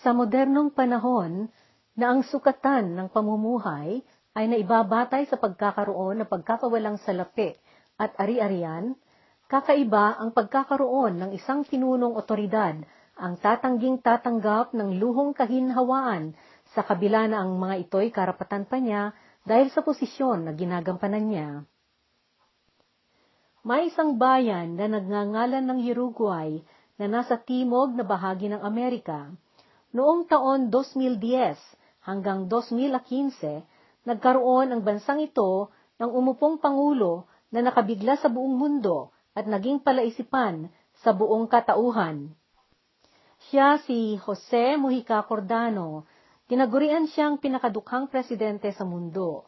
sa modernong panahon na ang sukatan ng pamumuhay ay naibabatay sa pagkakaroon ng pagkakawalang salapi at ari-arian, kakaiba ang pagkakaroon ng isang pinunong otoridad ang tatangging tatanggap ng luhong kahinhawaan sa kabila na ang mga ito'y karapatan pa niya dahil sa posisyon na ginagampanan niya. May isang bayan na nagngangalan ng Uruguay na nasa timog na bahagi ng Amerika. Noong taon 2010 hanggang 2015, nagkaroon ang bansang ito ng umupong pangulo na nakabigla sa buong mundo at naging palaisipan sa buong katauhan. Siya si Jose Mujica Cordano. Tinagurian siyang pinakadukhang presidente sa mundo.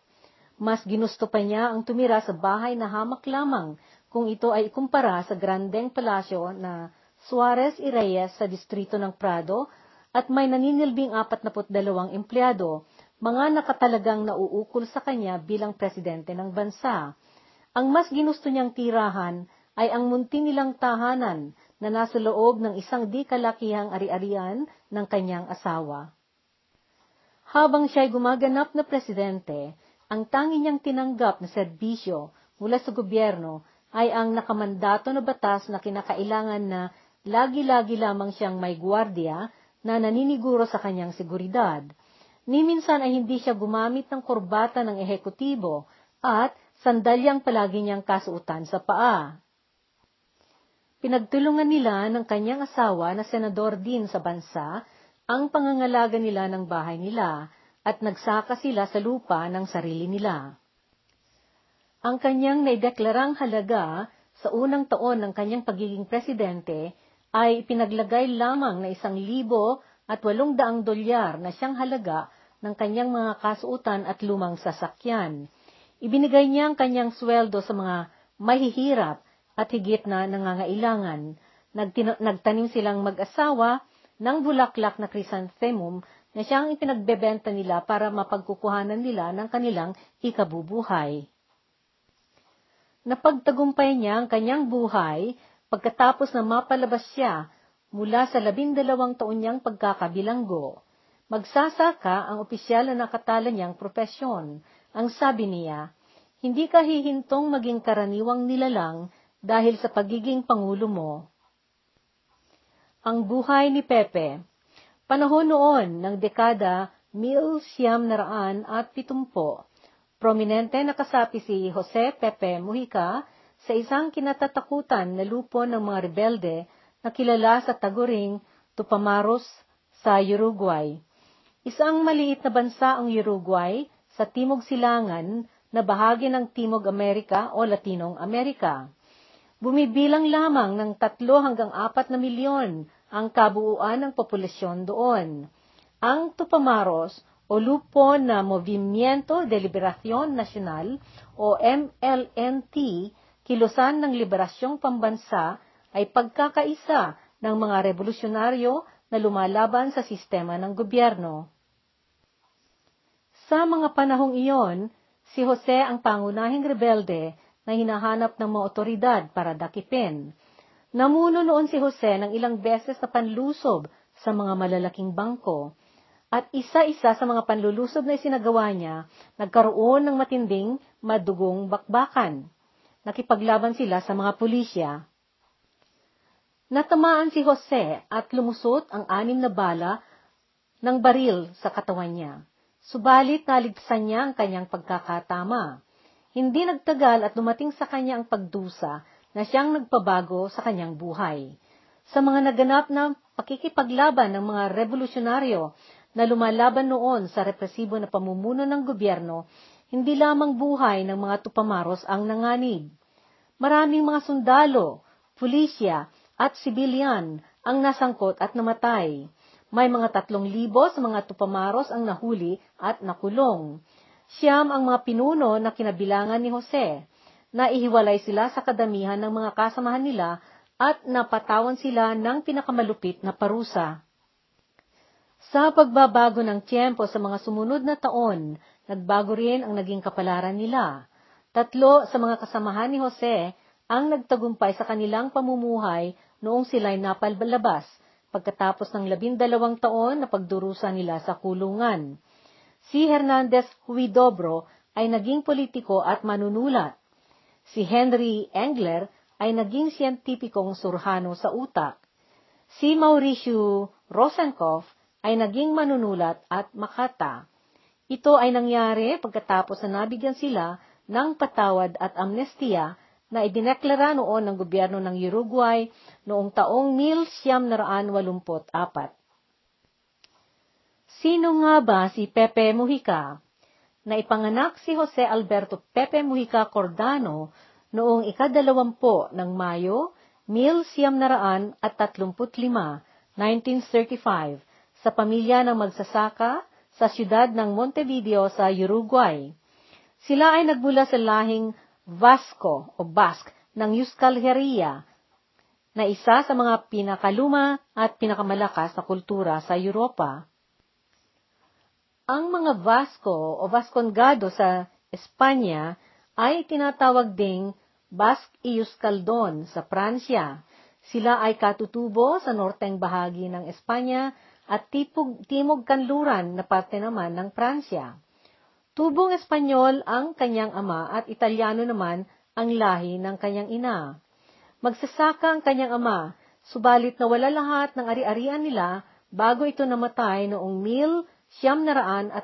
Mas ginusto pa niya ang tumira sa bahay na hamak lamang kung ito ay ikumpara sa grandeng palasyo na Suarez y Reyes sa distrito ng Prado at may naninilbing 42 empleyado, mga nakatalagang nauukol sa kanya bilang presidente ng bansa. Ang mas ginusto niyang tirahan ay ang munti nilang tahanan na nasa loob ng isang di kalakihang ari-arian ng kanyang asawa. Habang siya'y gumaganap na presidente, ang tangi niyang tinanggap na serbisyo mula sa gobyerno ay ang nakamandato na batas na kinakailangan na lagi-lagi lamang siyang may gwardiya na naniniguro sa kanyang seguridad. Niminsan ay hindi siya gumamit ng kurbata ng ehekutibo at sandalyang palagi niyang kasuotan sa paa. Pinagtulungan nila ng kanyang asawa na senador din sa bansa ang pangangalaga nila ng bahay nila, at nagsaka sila sa lupa ng sarili nila. Ang kanyang naideklarang halaga sa unang taon ng kanyang pagiging presidente ay pinaglagay lamang na $1,800 na siyang halaga ng kanyang mga kasuotan at lumang sasakyan. Ibinigay niya ang kanyang sweldo sa mga mahihirap at higit na nangangailangan. Nagtanim silang mag-asawa ng bulaklak na chrysanthemum na siyang ipinagbebenta nila para mapagkukuhanan nila ng kanilang ikabubuhay. Napagtagumpay niya ang kanyang buhay pagkatapos na mapalabas siya mula sa 12 taon niyang pagkakabilanggo. Magsasaka ang opisyal na nakatala niyang propesyon. Ang sabi niya, "Hindi ka hihintong maging karaniwang nilalang dahil sa pagiging pangulo mo." Ang buhay ni Pepe. Panahon noon ng dekada 1970, prominente na kasapi si Jose Pepe Mujica sa isang kinatatakutan na lupo ng mga rebelde na kilala sa taguring Tupamaros sa Uruguay. Isang maliit na bansa ang Uruguay sa Timog Silangan na bahagi ng Timog Amerika o Latinong Amerika. Bumibilang lamang ng 3 hanggang 4 na milyon ang kabuuan ng populasyon doon. Ang Tupamaros o lupo na Movimiento de Liberación Nacional o MLNT, kilusan ng liberasyong pambansa, ay pagkakaisa ng mga revolusyonaryo na lumalaban sa sistema ng gobyerno. Sa mga panahong iyon, si Jose ang pangunahing rebelde na hinahanap ng mga otoridad para dakipin. Namuno noon si Jose ng ilang beses na panlusob sa mga malalaking bangko, at isa-isa sa mga panlulusob na isinagawa niya, nagkaroon ng matinding madugong bakbakan. Nakipaglaban sila sa mga pulisya. Natamaan si Jose at lumusot ang 6 na bala ng baril sa katawan niya. Subalit naligtasan niya ang kanyang pagkakatama. Hindi nagtagal at dumating sa kanya ang pagdusa na siyang nagpabago sa kanyang buhay. Sa mga naganap na pakikipaglaban ng mga revolusyonaryo na lumalaban noon sa represibo na pamumuno ng gobyerno, hindi lamang buhay ng mga Tupamaros ang nanganib. Maraming mga sundalo, pulisya at sibilyan ang nasangkot at namatay. May mga 3,000 sa mga Tupamaros ang nahuli at nakulong. 9 ang mga pinuno na kinabilangan ni Jose. Naihiwalay sila sa kadamihan ng mga kasamahan nila at napatawan sila ng pinakamalupit na parusa. Sa pagbabago ng tiyempo sa mga sumunod na taon, nagbago rin ang naging kapalaran nila. 3 sa mga kasamahan ni Jose ang nagtagumpay sa kanilang pamumuhay noong sila'y napalabas, pagkatapos ng 12 taon na pagdurusa nila sa kulungan. Si Hernandez Huidobro ay naging politiko at manunulat. Si Henry Engler ay naging siyentipikong surhano sa utak. Si Mauricio Rosencof ay naging manunulat at makata. Ito ay nangyari pagkatapos na nabigyan sila ng patawad at amnestiya na idineklara noon ng gobyerno ng Uruguay noong taong 1984. Sino nga ba si Pepe Mujica? Naipanganak si Jose Alberto Pepe Mujica Cordano noong 20 ng Mayo, 1935, 1935, sa pamilya ng magsasaka sa siyudad ng Montevideo sa Uruguay. Sila ay nagmula sa lahing Vasco o Basque ng Euskalheria, na isa sa mga pinakaluma at pinakamalakas na kultura sa Europa. Ang mga Vasco o Vascongado sa Espanya ay tinatawag ding Basque Euskaldon sa Pransya. Sila ay katutubo sa norteng bahagi ng Espanya at timog kanluran na parte naman ng Pransya. Tubong Espanyol ang kanyang ama at Italiano naman ang lahi ng kanyang ina. Magsasaka ang kanyang ama, subalit nawala lahat ng ari-arian nila bago ito namatay noong 1940.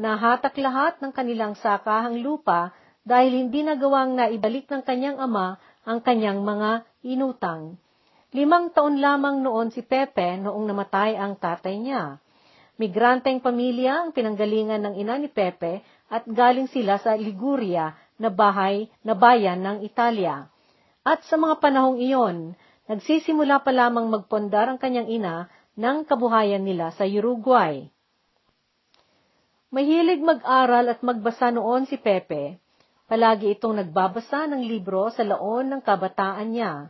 Nahatak lahat ng kanilang sakahang lupa dahil hindi nagawang naibalik ng kanyang ama ang kanyang mga inutang. 5 taon lamang noon si Pepe noong namatay ang tatay niya. Migranteng pamilya ang pinanggalingan ng ina ni Pepe at galing sila sa Liguria na bayan ng Italia. At sa mga panahong iyon, nagsisimula pa lamang magpondar ang kanyang ina ng kabuhayan nila sa Uruguay. Mahilig mag-aral at magbasa noon si Pepe. Palagi itong nagbabasa ng libro sa laon ng kabataan niya.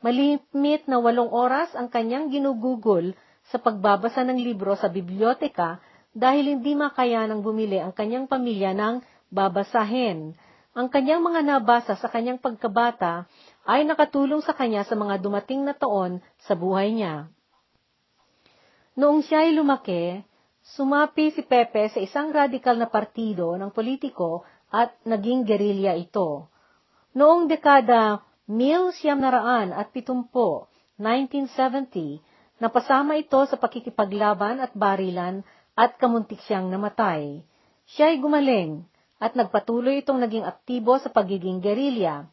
Malimit na 8 oras ang kanyang ginugugol sa pagbabasa ng libro sa biblioteka dahil hindi makayanang bumili ang kanyang pamilya ng babasahin. Ang kanyang mga nabasa sa kanyang pagkabata ay nakatulong sa kanya sa mga dumating na taon sa buhay niya. Noong siya ay lumaki, sumapi si Pepe sa isang radikal na partido ng politiko at naging gerilya ito. Noong dekada 1970, 1970, napasama ito sa pakikipaglaban at barilan at kamuntik siyang namatay. Siya ay gumaling at nagpatuloy itong naging aktibo sa pagiging gerilya.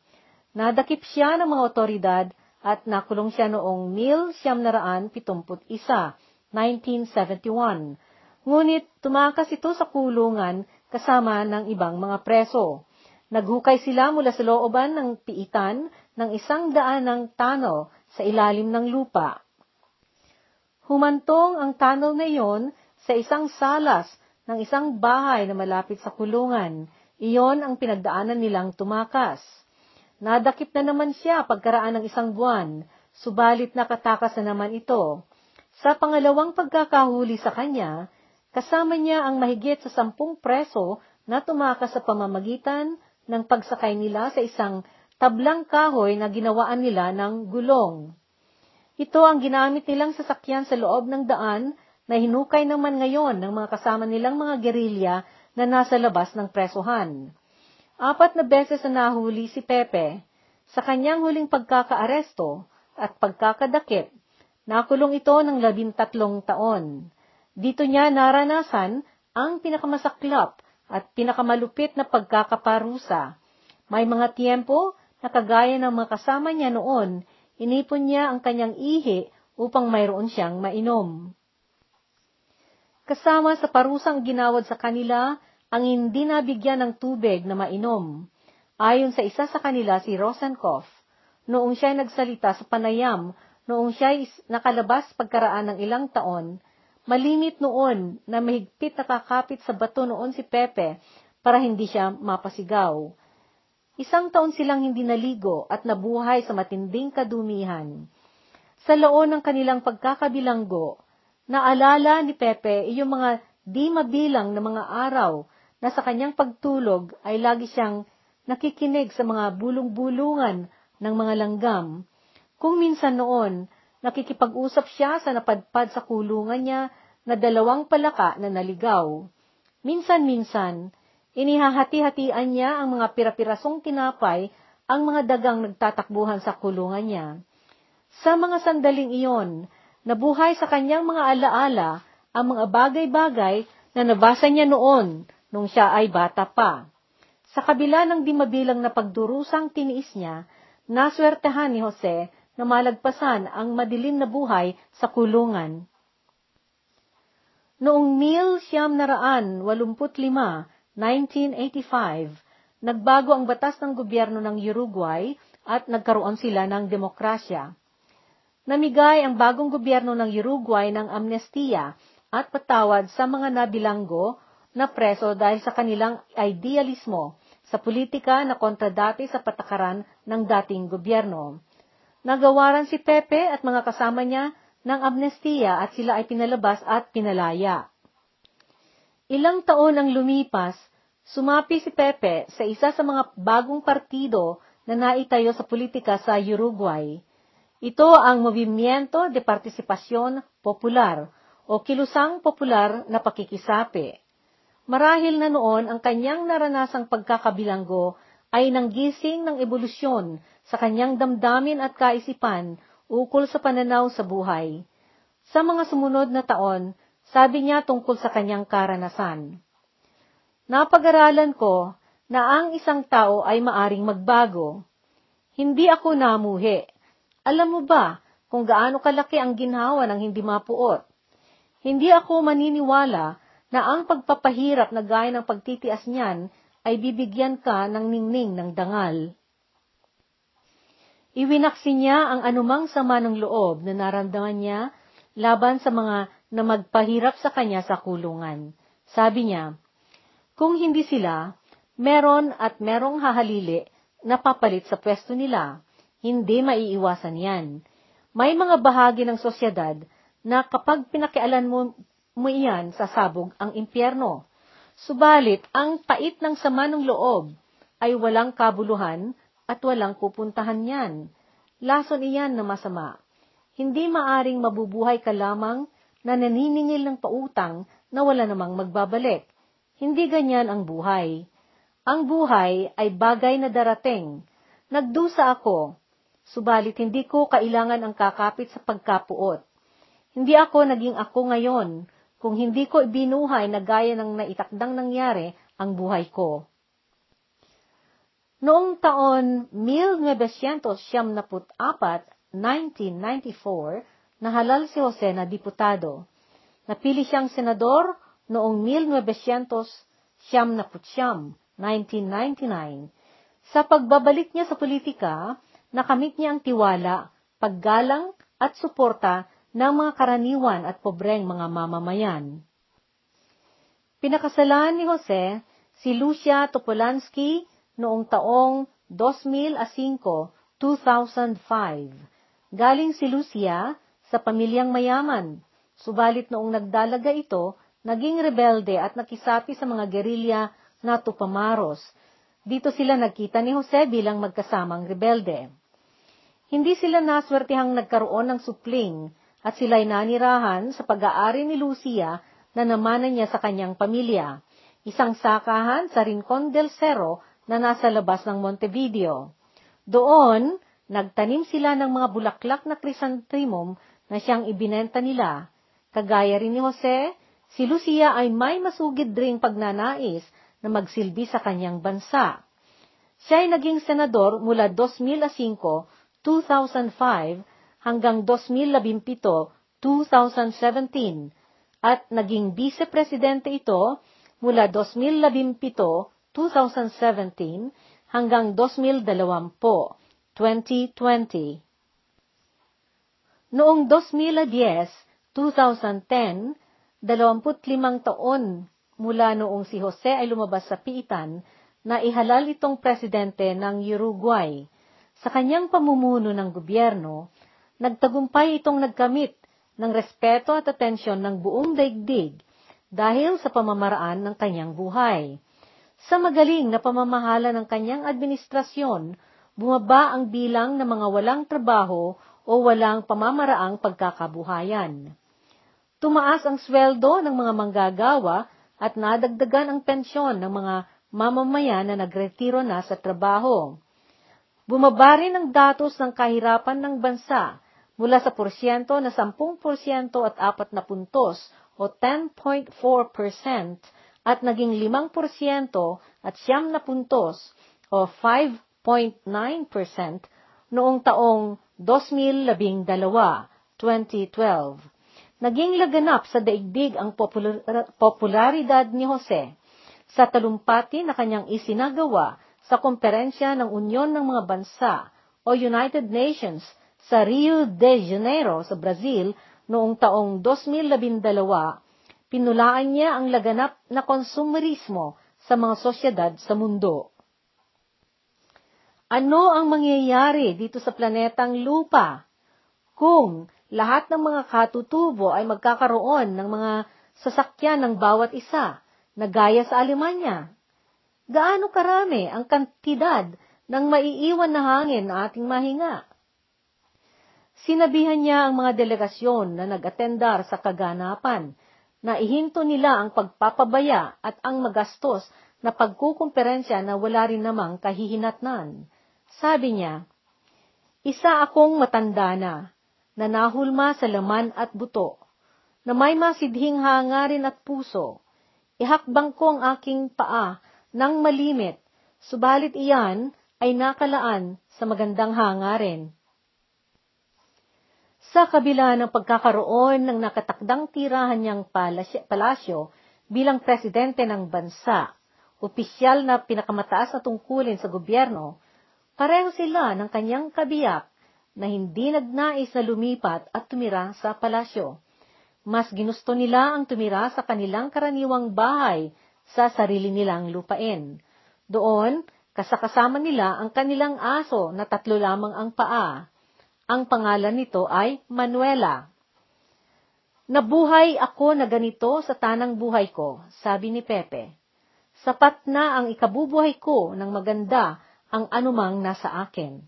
Nadakip siya ng mga otoridad at nakulong siya noong 1971, 1971. Ngunit tumakas ito sa kulungan kasama ng ibang mga preso. Naghukay sila mula sa looban ng piitan ng 100 tunnel sa ilalim ng lupa. Humantong ang tunnel na iyon sa isang salas ng isang bahay na malapit sa kulungan. Iyon ang pinagdaanan nilang tumakas. Nadakip na naman siya pagkaraan ng 1 buwan, subalit nakatakas na naman ito. Sa pangalawang pagkakahuli sa kanya, kasama niya ang mahigit sa 10 preso na tumakas sa pamamagitan ng pagsakay nila sa isang tablang kahoy na ginawaan nila ng gulong. Ito ang ginamit nilang sasakyan sa loob ng daan na hinukay naman ngayon ng mga kasama nilang mga gerilya na nasa labas ng presohan. 4 na beses na nahuli si Pepe. Sa kanyang huling pagkakaaresto at pagkakadakip, nakulong ito ng 13 taon. Dito niya naranasan ang pinakamasaklap at pinakamalupit na pagkakaparusa. May mga tiyempo na kagaya ng mga kasama niya noon, inipon niya ang kanyang ihi upang mayroon siyang mainom. Kasama sa parusang ginawad sa kanila ang hindi nabigyan ng tubig na mainom. Ayon sa isa sa kanila si Rosencof, noong siya nagsalita sa panayam, noong siya nakalabas pagkaraan ng ilang taon, malimit noon na mahigpit na kakapit sa bato noon si Pepe para hindi siya mapasigaw. 1 taon silang hindi naligo at nabuhay sa matinding kadumihan. Sa loob ng kanilang pagkakabilanggo, naalala ni Pepe yung mga di mabilang na mga araw na sa kanyang pagtulog ay lagi siyang nakikinig sa mga bulong-bulungan ng mga langgam. Kung minsan noon Nakikipag-usap siya sa napadpad sa kulungan niya na dalawang palaka na naligaw. Minsan-minsan, inihahati-hatian niya ang mga pirapirasong tinapay ang mga dagang nagtatakbuhan sa kulungan niya. Sa mga sandaling iyon, nabuhay sa kanyang mga alaala ang mga bagay-bagay na nabasa niya noon nung siya ay bata pa. Sa kabila ng di mabilang na pagdurusang tiniis niya, naswertehan ni Jose na malagpasan ang madilim na buhay sa kulungan. Noong 1985, nagbago ang batas ng gobyerno ng Uruguay at nagkaroon sila ng demokrasya. Namigay ang bagong gobyerno ng Uruguay ng amnestiya at patawad sa mga nabilanggo na preso dahil sa kanilang idealismo sa politika na kontra dati sa patakaran ng dating gobyerno. Nagawaran si Pepe at mga kasama niya ng amnestiya at sila ay pinalabas at pinalaya. Ilang taon ang lumipas, sumapi si Pepe sa isa sa mga bagong partido na naitayo sa politika sa Uruguay. Ito ang Movimiento de Participación Popular, o kilusang popular na pakikisapi. Marahil na noon ang kanyang naranasang pagkakabilanggo ay nanggising ng ebolusyon sa kanyang damdamin at kaisipan ukol sa pananaw sa buhay. Sa mga sumunod na taon, sabi niya tungkol sa kanyang karanasan, "Napag-aralan ko na ang isang tao ay maaring magbago. Hindi ako namuhi. Alam mo ba kung gaano kalaki ang ginhawa ng hindi mapuot? Hindi ako maniniwala na ang pagpapahirap na gaya ng pagtitias niyan ay bibigyan ka ng ningning ng dangal." Iwinaksi niya ang anumang sama ng loob na naramdaman niya laban sa mga namagpahirap sa kanya sa kulungan. Sabi niya, "Kung hindi sila, meron at merong hahalili na papalit sa pwesto nila. Hindi maiiwasan yan. May mga bahagi ng sosyedad na kapag pinakialan mo iyan, sasabog ang impyerno. Subalit, ang pait ng sama ng loob ay walang kabuluhan at walang pupuntahan yan. Lason iyan na masama. Hindi maaring mabubuhay ka lamang na naniningil ng pautang na wala namang magbabalik. Hindi ganyan ang buhay. Ang buhay ay bagay na darating. Nagdusa ako, subalit hindi ko kailangan ang kakapit sa pagkapuot. Hindi ako naging ako ngayon kung hindi ko ibinuhay na gaya ng naitakdang nangyari ang buhay ko." Noong taon 1994, nahalal si Jose na diputado. Napili siyang senador noong 1999. Sa pagbabalik niya sa politika, nakamit niya ang tiwala, paggalang at suporta ng mga karaniwan at pobreng mga mamamayan. Pinakasalan ni Jose si Lucia Topolanski noong taong 2005. Galing si Lucia sa pamilyang mayaman, subalit noong nagdalaga ito, naging rebelde at nakisapi sa mga gerilya na Tupamaros. Dito sila nagkita ni Jose bilang magkasamang rebelde. Hindi sila naswertihang nagkaroon ng supling, at sila'y nanirahan sa pag-aari ni Lucia na namanan niya sa kanyang pamilya, isang sakahan sa Rincón del Cerro na nasa labas ng Montevideo. Doon, nagtanim sila ng mga bulaklak na chrysanthemum na siyang ibinenta nila. Kagaya rin ni Jose, si Lucia ay may masugid ring pagnanais na magsilbi sa kanyang bansa. Siya ay naging senador mula 2005 hanggang 2017, at naging vice-presidente ito mula 2017 hanggang 2020. Noong 2010, 25 taon mula noong si Jose ay lumabas sa piitan na ihalal itong presidente ng Uruguay. Sa kanyang pamumuno ng gobyerno, nagtagumpay itong nagkamit ng respeto at atensyon ng buong daigdig dahil sa pamamaraan ng kanyang buhay. Sa magaling na pamamahala ng kanyang administrasyon, bumaba ang bilang ng mga walang trabaho o walang pamamaraang pagkakabuhayan. Tumaas ang sweldo ng mga manggagawa at nadagdagan ang pensyon ng mga mamamayan na nagretiro na sa trabaho. Bumaba rin ang datos ng kahirapan ng bansa mula sa porsyento na 10% at 4 na puntos o 10.4% at naging 5% at 7 na puntos o 5.9% noong taong 2012. Naging laganap sa daigdig ang popularidad ni Jose sa talumpati na kanyang isinagawa sa Komperensya ng Unyon ng Mga Bansa o United Nations sa Rio de Janeiro sa Brazil noong taong 2012, pinulaan niya ang laganap na konsumerismo sa mga sosyedad sa mundo. Ano ang mangyayari dito sa planetang lupa kung lahat ng mga katutubo ay magkakaroon ng mga sasakyan ng bawat isa na gaya sa Alemanya? Gaano karami ang kantidad ng maiiwan na hangin na ating mahinga? Sinabihan niya ang mga delegasyon na nag-atendar sa kaganapan na ihinto nila ang pagpapabaya at ang magastos na pagkukumperensya na wala rin namang kahihinatnan. Sabi niya, "Isa akong matanda na, na nahulma sa laman at buto, na may masidhing hangarin at puso. Ihakbang ko ang aking paa ng malimit, subalit iyan ay nakalaan sa magandang hangarin." Sa kabila ng pagkakaroon ng nakatakdang tirahan niyang palasyo bilang presidente ng bansa, opisyal na pinakamataas na tungkulin sa gobyerno, pareho sila ng kanyang kabiyak na hindi nagnais na lumipat at tumira sa palasyo. Mas ginusto nila ang tumira sa kanilang karaniwang bahay sa sarili nilang lupain. Doon, kasakasama nila ang kanilang aso na 3 lamang ang paa. Ang pangalan nito ay Manuela. "Nabuhay ako na ganito sa tanang buhay ko," sabi ni Pepe. "Sapat na ang ikabubuhay ko ng maganda ang anumang nasa akin.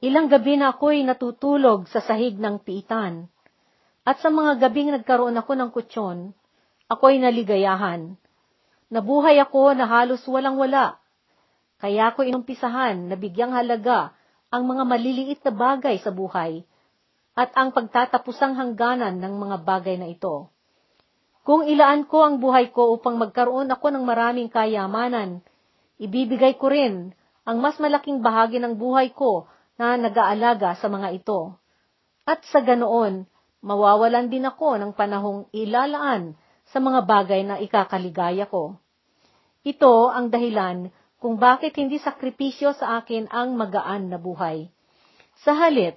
Ilang gabi na ako'y natutulog sa sahig ng piitan, at sa mga gabing nagkaroon ako ng kutsyon, ako'y naligayahan. Nabuhay ako na halos walang-wala, kaya ko inumpisahan na bigyang halaga ang mga maliliit na bagay sa buhay at ang pagtatapusang hangganan ng mga bagay na ito. Kung ilaan ko ang buhay ko upang magkaroon ako ng maraming kayamanan, ibibigay ko rin ang mas malaking bahagi ng buhay ko na nag-aalaga sa mga ito. At sa ganoon, mawawalan din ako ng panahong ilalaan sa mga bagay na ikakaligaya ko. Ito ang dahilan kung bakit hindi sakripisyo sa akin ang magaan na buhay. Sa halip,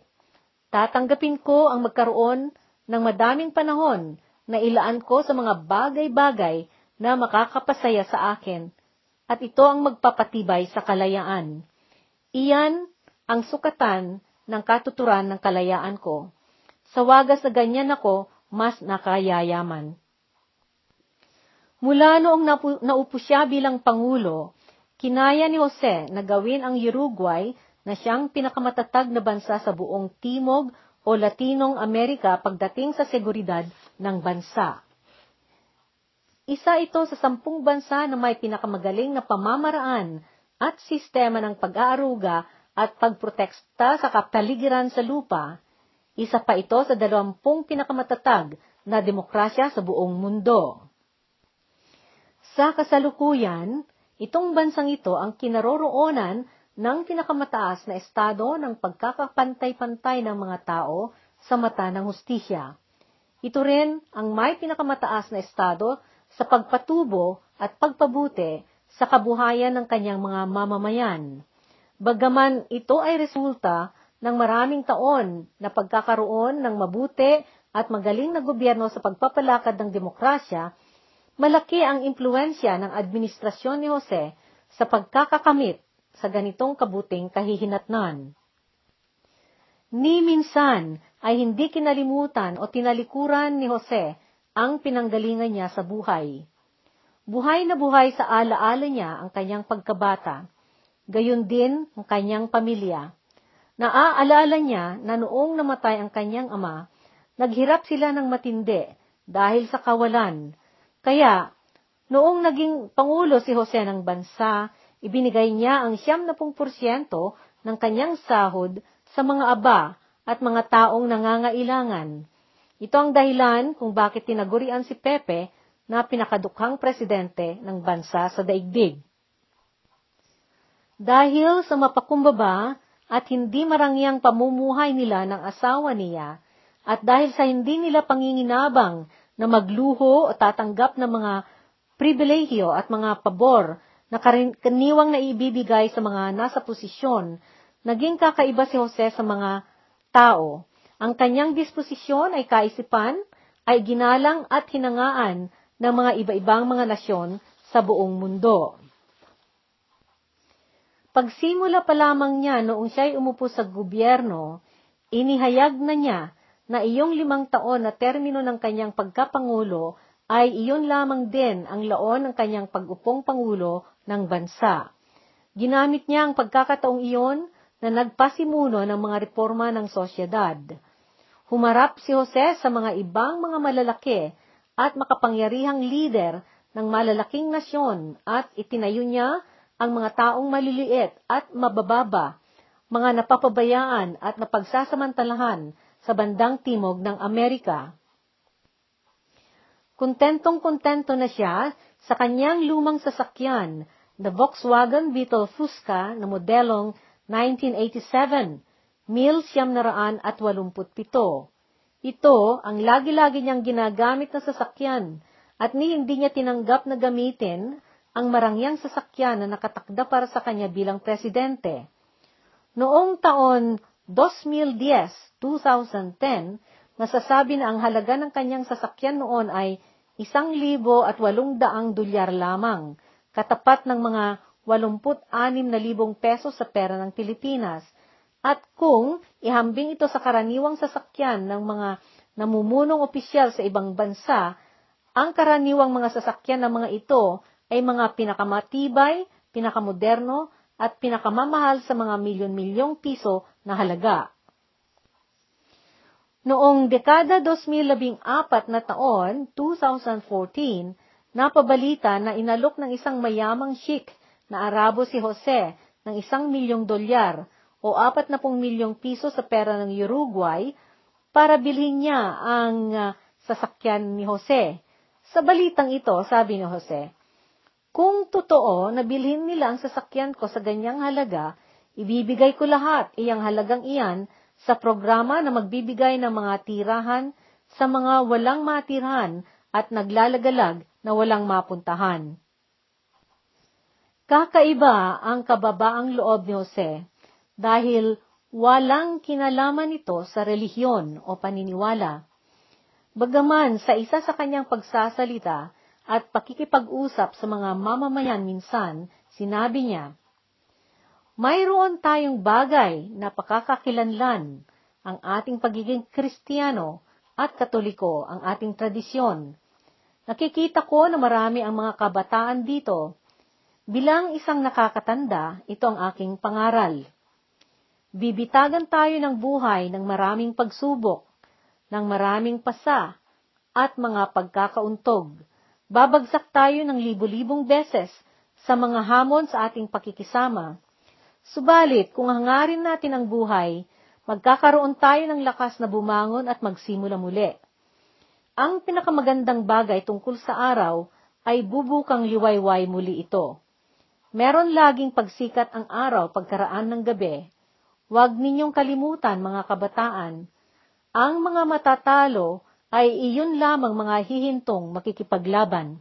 tatanggapin ko ang magkaroon ng madaming panahon na ilaan ko sa mga bagay-bagay na makakapasaya sa akin, at ito ang magpapatibay sa kalayaan. Iyan ang sukatan ng katuturan ng kalayaan ko. Sa wagas na ganyan ako, mas nakayayaman." Mula noong naupo siya bilang Pangulo, kinaya ni Jose na gawin ang Uruguay na siyang pinakamatatag na bansa sa buong Timog o Latinong Amerika pagdating sa seguridad ng bansa. Isa ito sa 10 bansa na may pinakamagaling na pamamaraan at sistema ng pag-aaruga at pagprotekta sa kapaligiran sa lupa. Isa pa ito sa 20 pinakamatatag na demokrasya sa buong mundo. Sa kasalukuyan, itong bansang ito ang kinaroroonan ng pinakamataas na estado ng pagkakapantay-pantay ng mga tao sa mata ng hustisya. Ito rin ang may pinakamataas na estado sa pagpatubo at pagpabuti sa kabuhayan ng kanyang mga mamamayan. Bagaman ito ay resulta ng maraming taon na pagkakaroon ng mabuti at magaling na gobyerno sa pagpapalakad ng demokrasya, malaki ang impluensya ng administrasyon ni Jose sa pagkakakamit sa ganitong kabuting kahihinatnan. Ni minsan ay hindi kinalimutan o tinalikuran ni Jose ang pinanggalingan niya sa buhay. Buhay na buhay sa alaala niya ang kanyang pagkabata, gayon din ang kanyang pamilya. Naaalala niya na noong namatay ang kanyang ama, naghirap sila ng matindi dahil sa kawalan. Kaya, noong naging Pangulo si Jose ng bansa, ibinigay niya ang 70% ng kanyang sahod sa mga aba at mga taong nangangailangan. Ito ang dahilan kung bakit tinagurian si Pepe na pinakadukhang presidente ng bansa sa daigdig. Dahil sa mapakumbaba at hindi marangyang pamumuhay nila ng asawa niya, at dahil sa hindi nila panginginabang na magluho o tatanggap ng mga pribilehiyo at mga pabor na karaniwang naibibigay sa mga nasa posisyon, naging kakaiba si Jose sa mga tao. Ang kanyang disposisyon ay kaisipan, ay ginalang at hinangaan ng mga iba-ibang mga nasyon sa buong mundo. Pagsimula pa lamang niya noong siya'y umupo sa gobyerno, inihayag na niya na iyong 5 taon na termino ng kanyang pagkapangulo ay iyon lamang din ang laon ng kanyang pag-upong pangulo ng bansa. Ginamit niya ang pagkakataong iyon na nagpasimuno ng mga reforma ng sosyedad. Humarap si Jose sa mga ibang mga malalaki at makapangyarihang lider ng malalaking nasyon at itinayo niya ang mga taong maliliit at mabababa, mga napapabayaan at napagsasamantalahan sa bandang timog ng Amerika. Kontentong-kontento na siya sa kanyang lumang sasakyan na Volkswagen Beetle Fusca na modelong 1987, 1987. Ito ang lagi-lagi niyang ginagamit na sasakyan at hindi niya tinanggap na gamitin ang marangyang sasakyan na nakatakda para sa kanya bilang presidente. Noong taon 2010, masasabi na ang halaga ng kanyang sasakyan noon ay $1,800 lamang, katapat ng mga 86,000 pesos sa pera ng Pilipinas. At kung ihambing ito sa karaniwang sasakyan ng mga namumunong opisyal sa ibang bansa, ang karaniwang mga sasakyan ng mga ito ay mga pinakamatibay, pinakamoderno, at pinakamamahal sa mga milyon-milyong piso na halaga. Noong dekada 2014 na taon, 2014, napabalita na inalok ng isang mayamang sheikh na Arabo si Jose ng $1,000,000 o 40 milyong piso sa pera ng Uruguay para bilhin niya ang sasakyan ni Jose. Sa balitang ito, sabi ni Jose, "Kung totoo na bilhin nila ang sasakyan ko sa ganyang halaga, ibibigay ko lahat iyang halagang iyan sa programa na magbibigay ng mga tirahan sa mga walang matirahan at naglalagalag na walang mapuntahan." Kakaiba ang kababaang loob ni Jose dahil walang kinalaman ito sa relihiyon o paniniwala. Bagaman sa isa sa kanyang pagsasalita at pakikipag-usap sa mga mamamayan minsan, sinabi niya, "Mayroon tayong bagay na pakakakilanlan, ang ating pagiging Kristiyano at Katoliko, ang ating tradisyon. Nakikita ko na marami ang mga kabataan dito. Bilang isang nakakatanda, ito ang aking pangaral. Bibitagan tayo ng buhay ng maraming pagsubok, ng maraming pasa, at mga pagkakauntog. Babagsak tayo ng libu-libong beses sa mga hamon sa ating pakikisama. Subalit, kung hangarin natin ang buhay, magkakaroon tayo ng lakas na bumangon at magsimula muli. Ang pinakamagandang bagay tungkol sa araw ay bubukang liwayway muli ito. Meron laging pagsikat ang araw pagkaraan ng gabi. Huwag ninyong kalimutan, mga kabataan. Ang mga matatalo ay iyon lamang mga hihintong makikipaglaban."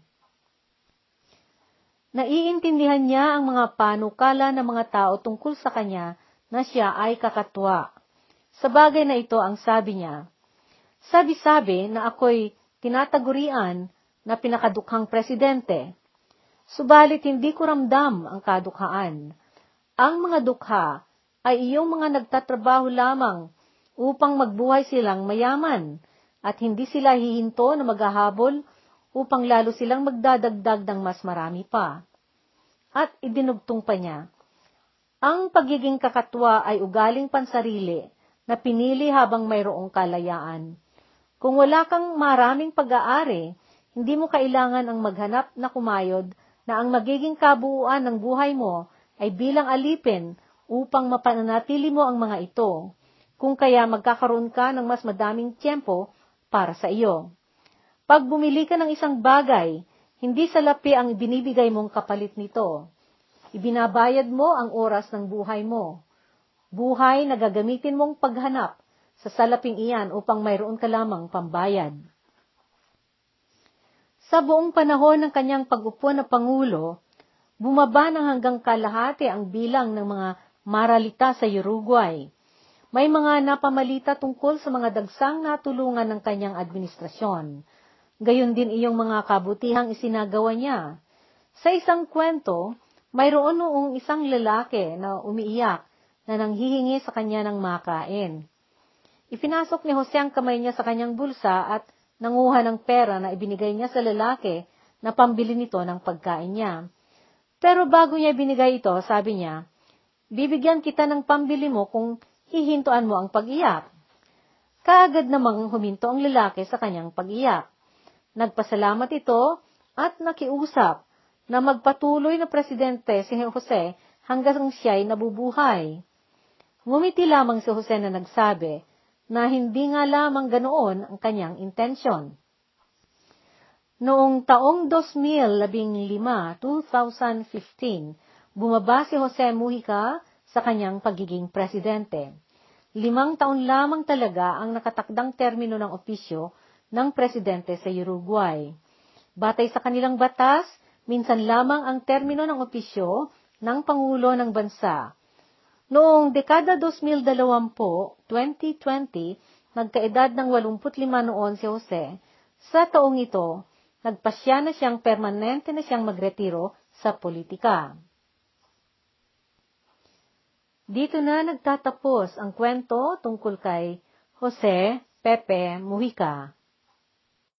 Naiintindihan niya ang mga panukala ng mga tao tungkol sa kanya na siya ay kakatwa. Sa bagay na ito ang sabi niya, "Sabi-sabi na ako'y tinatagurian na pinakadukhang presidente. Subalit hindi ko ramdam ang kadukhaan. Ang mga dukha ay iyong mga nagtatrabaho lamang upang magbuhay silang mayaman, at hindi sila hihinto na maghahabol upang lalo silang magdadagdag ng mas marami pa." At idinugtong pa niya, Ang pagiging kakatwa ay ugaling pansarili na pinili habang mayroong kalayaan. Kung wala kang maraming pag-aari, hindi mo kailangan ang maghanap na kumayod na ang magiging kabuuan ng buhay mo ay bilang alipin upang mapanatili mo ang mga ito, kung kaya magkakaroon ka ng mas madaming tiyempo para sa iyo. Pag bumili ka ng isang bagay, hindi salapi ang binibigay mong kapalit nito. Ibinabayad mo ang oras ng buhay mo. Buhay na gagamitin mong paghanap sa salaping iyan upang mayroon ka lamang pambayad. Sa buong panahon ng kanyang pag-upo na Pangulo, bumaba ng hanggang kalahati ang bilang ng mga maralita sa Uruguay. May mga napamalita tungkol sa mga dagsang natulungan ng kanyang administrasyon. Gayon din iyong mga kabutihang isinagawa niya. Sa isang kwento, mayroon noong isang lalaki na umiiyak na nanghihingi sa kanya ng makain. Ipinasok ni Jose ang kamay niya sa kanyang bulsa at nanguha ng pera na ibinigay niya sa lalaki na pambili nito ng pagkain niya. Pero bago niya binigay ito, sabi niya, "Bibigyan kita ng pambili mo kung hihintuan mo ang pag-iyak." Kaagad namang huminto ang lalaki sa kanyang pag-iyak. Nagpasalamat ito at nakiusap na magpatuloy na presidente si Jose hanggang siya ay nabubuhay. Ngumiti lamang si Jose na nagsabi na hindi nga lamang ganoon ang kanyang intensyon. Noong taong 2015, bumaba si Jose Mujica sa kanyang pagiging presidente. 5 taon lamang talaga ang nakatakdang termino ng opisyo ng presidente sa Uruguay. Batay sa kanilang batas, minsan lamang ang termino ng opisyo ng Pangulo ng Bansa. Noong dekada 2020, nagkaedad ng 85 noon si Jose. Sa taong ito, nagpasya na siyang permanente na siyang magretiro sa politika. Dito na nagtatapos ang kwento tungkol kay Jose Pepe Mujica.